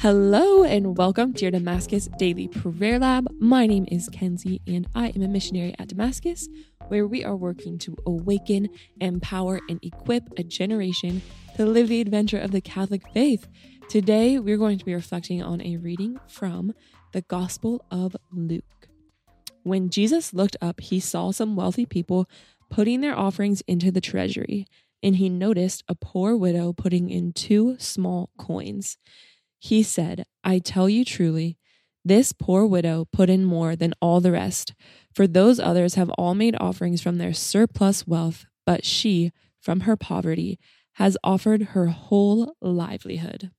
Hello and welcome to your Damascus Daily Prayer Lab. My name is Kenzie and I am a missionary at Damascus, where we are working to awaken, empower, and equip a generation to live the adventure of the Catholic faith. Today, we're going to be reflecting on a reading from the Gospel of Luke. When Jesus looked up, he saw some wealthy people putting their offerings into the treasury, and he noticed a poor widow putting in 2 small coins. He said, "I tell you truly, this poor widow put in more than all the rest, for those others have all made offerings from their surplus wealth, but she, from her poverty, has offered her whole livelihood."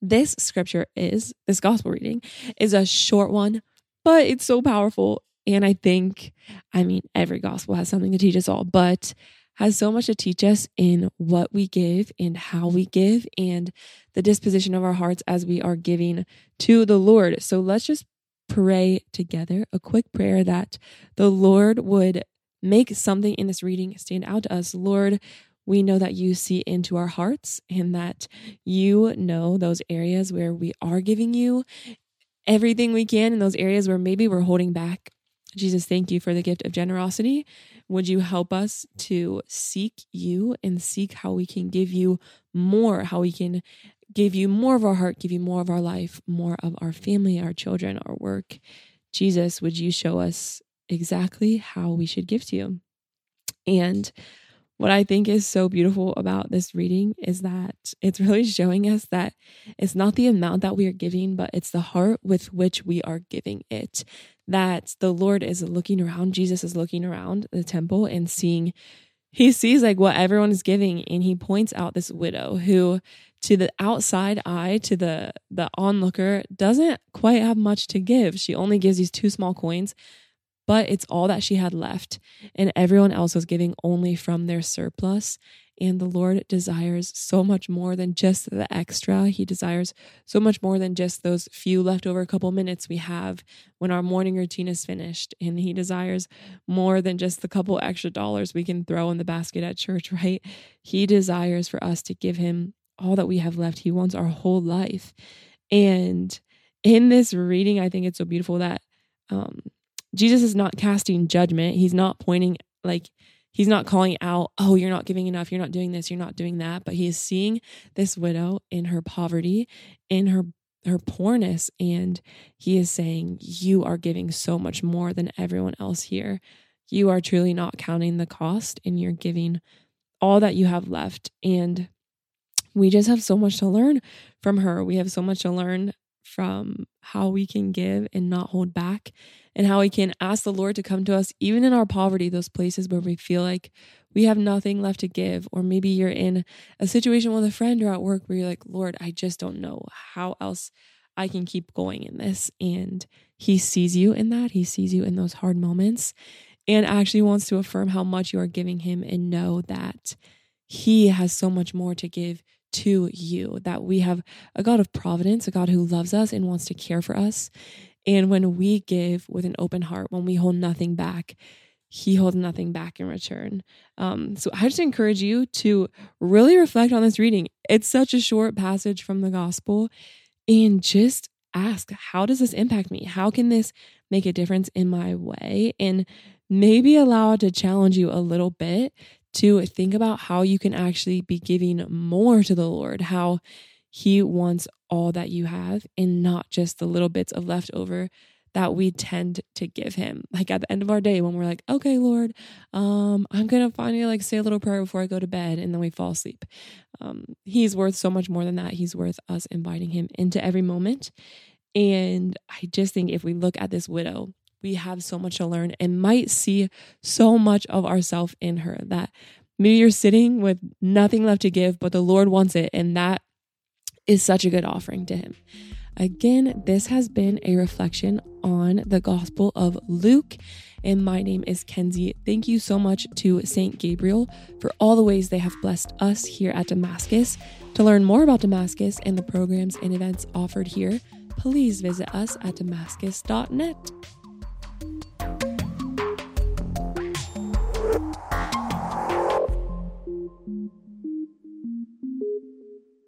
This gospel reading is a short one, but it's so powerful. And I mean, every gospel has something to teach us all, but has so much to teach us in what we give and how we give and the disposition of our hearts as we are giving to the Lord. So let's just pray together a quick prayer that the Lord would make something in this reading stand out to us. Lord, we know that you see into our hearts and that you know those areas where we are giving you everything we can in those areas where maybe we're holding back. Jesus, thank you for the gift of generosity. Would you help us to seek you and seek how we can give you more, how we can give you more of our heart, give you more of our life, more of our family, our children, our work. Jesus, would you show us exactly how we should give to you? And what I think is so beautiful about this reading is that it's really showing us that it's not the amount that we are giving, but it's the heart with which we are giving it. That the Lord is looking around, Jesus is looking around the temple and he sees like what everyone is giving, and he points out this widow who, to the outside eye, to the onlooker, doesn't quite have much to give. She only gives these 2 small coins. But it's all that she had left, and everyone else was giving only from their surplus. And the Lord desires so much more than just the extra. He desires so much more than just those few leftover couple minutes we have when our morning routine is finished. And he desires more than just the couple extra dollars we can throw in the basket at church, right? He desires for us to give him all that we have left. He wants our whole life. And in this reading, I think it's so beautiful that Jesus is not casting judgment. He's not pointing, he's not calling out, "Oh, you're not giving enough. You're not doing this. You're not doing that." But he is seeing this widow in her poverty, in her poorness. And he is saying, "You are giving so much more than everyone else here. You are truly not counting the cost, and you're giving all that you have left." And we just have so much to learn from her. We have so much to learn from how we can give and not hold back, and how we can ask the Lord to come to us even in our poverty, those places where we feel like we have nothing left to give. Or maybe you're in a situation with a friend or at work where you're like, "Lord, I just don't know how else I can keep going in this." And he sees you in that. He sees you in those hard moments and actually wants to affirm how much you are giving him, and know that he has so much more to give to you, that we have a God of providence, a God who loves us and wants to care for us. And when we give with an open heart, when we hold nothing back, he holds nothing back in return. So I just encourage you to really reflect on this reading. It's such a short passage from the gospel, and just ask, how does this impact me? How can this make a difference in my way? And maybe allow it to challenge you a little bit to think about how you can actually be giving more to the Lord, how he wants all that you have and not just the little bits of leftover that we tend to give him. Like at the end of our day when we're like, "Okay, Lord, I'm going to finally say a little prayer before I go to bed," and then we fall asleep. He's worth so much more than that. He's worth us inviting him into every moment. And I just think if we look at this widow, we have so much to learn and might see so much of ourselves in her, that maybe you're sitting with nothing left to give, but the Lord wants it. And that is such a good offering to him. Again, this has been a reflection on the Gospel of Luke, and my name is Kenzie. Thank you so much to Saint Gabriel for all the ways they have blessed us here at Damascus. To learn more about Damascus and the programs and events offered here, please visit us at damascus.net.